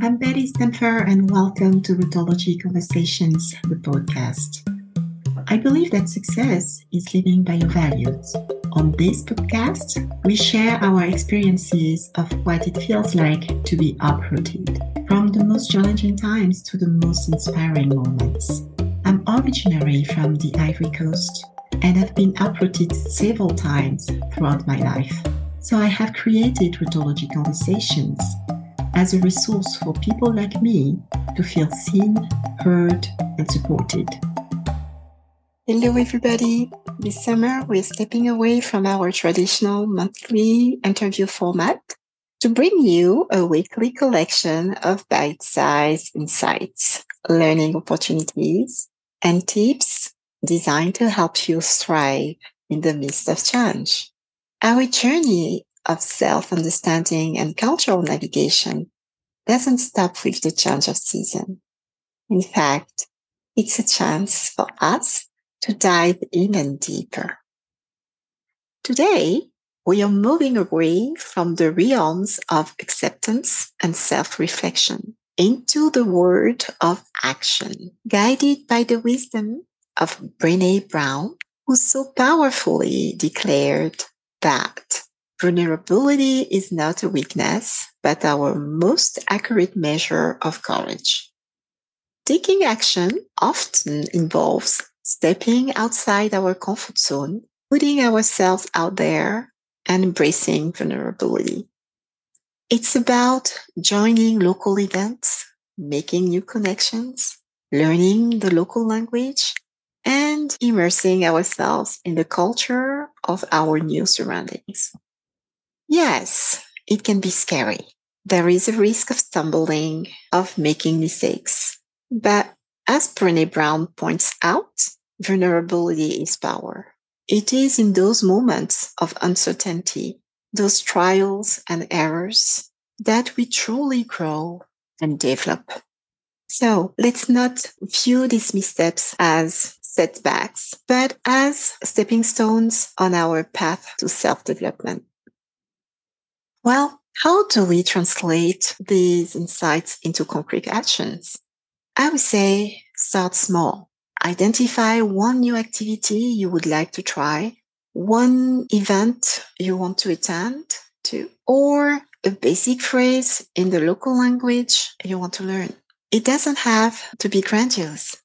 I'm Betty Stempfer, and welcome to Rootology Conversations, the podcast. I believe that success is living by your values. On this podcast, we share our experiences of what it feels like to be uprooted, from the most challenging times to the most inspiring moments. I'm originally from the Ivory Coast, and have been uprooted several times throughout my life. So I have created Rootology Conversations as a resource for people like me to feel seen, heard, and supported. Hello everybody! This summer we're stepping away from our traditional monthly interview format to bring you a weekly collection of bite-sized insights, learning opportunities, and tips designed to help you thrive in the midst of change. Our journey of self-understanding and cultural navigation doesn't stop with the change of season. In fact, it's a chance for us to dive even deeper. Today, we are moving away from the realms of acceptance and self-reflection into the world of action, guided by the wisdom of Brené Brown, who so powerfully declared that vulnerability is not a weakness, but our most accurate measure of courage. Taking action often involves stepping outside our comfort zone, putting ourselves out there, and embracing vulnerability. It's about joining local events, making new connections, learning the local language, and immersing ourselves in the culture of our new surroundings. Yes, it can be scary. There is a risk of stumbling, of making mistakes. But as Brené Brown points out, vulnerability is power. It is in those moments of uncertainty, those trials and errors, that we truly grow and develop. So let's not view these missteps as setbacks, but as stepping stones on our path to self-development. Well, how do we translate these insights into concrete actions? I would say start small. Identify one new activity you would like to try, one event you want to attend to, or a basic phrase in the local language you want to learn. It doesn't have to be grandiose.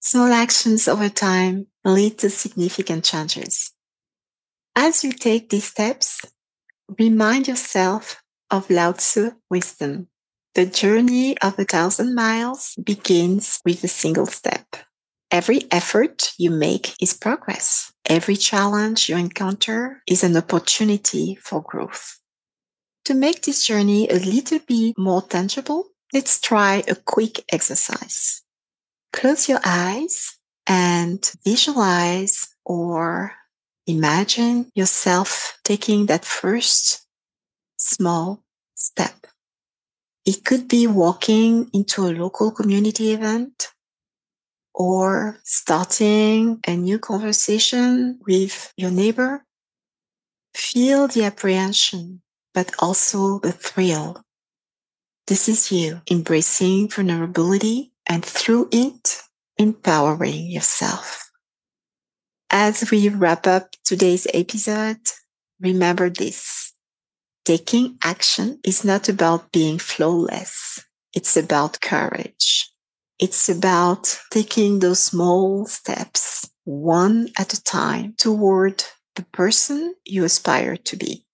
Small actions over time lead to significant changes. As you take these steps, remind yourself of Lao Tzu's wisdom. The journey of 1,000 miles begins with a single step. Every effort you make is progress. Every challenge you encounter is an opportunity for growth. To make this journey a little bit more tangible, let's try a quick exercise. Close your eyes and visualize or imagine yourself taking that first small step. It could be walking into a local community event or starting a new conversation with your neighbor. Feel the apprehension, but also the thrill. This is you embracing vulnerability and through it, empowering yourself. As we wrap up today's episode, remember this. Taking action is not about being flawless. It's about courage. It's about taking those small steps, one at a time, toward the person you aspire to be.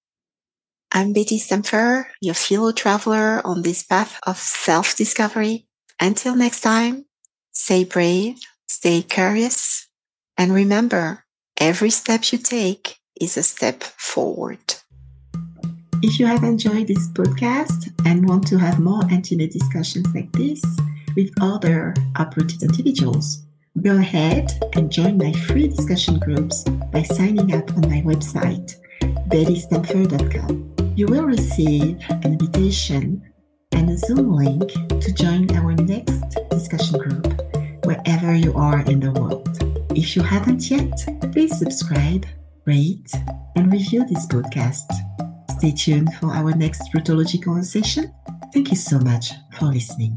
I'm Betty Stempfer, your fellow traveler on this path of self-discovery. Until next time, stay brave, stay curious, and remember, every step you take is a step forward. If you have enjoyed this podcast and want to have more intimate discussions like this with other uprooted individuals, go ahead and join my free discussion groups by signing up on my website, bettystempfer.com. You will receive an invitation and a Zoom link to join our next discussion group wherever you are in the world. If you haven't yet, please subscribe, rate, and review this podcast. Stay tuned for our next Rootology conversation Thank you so much for listening.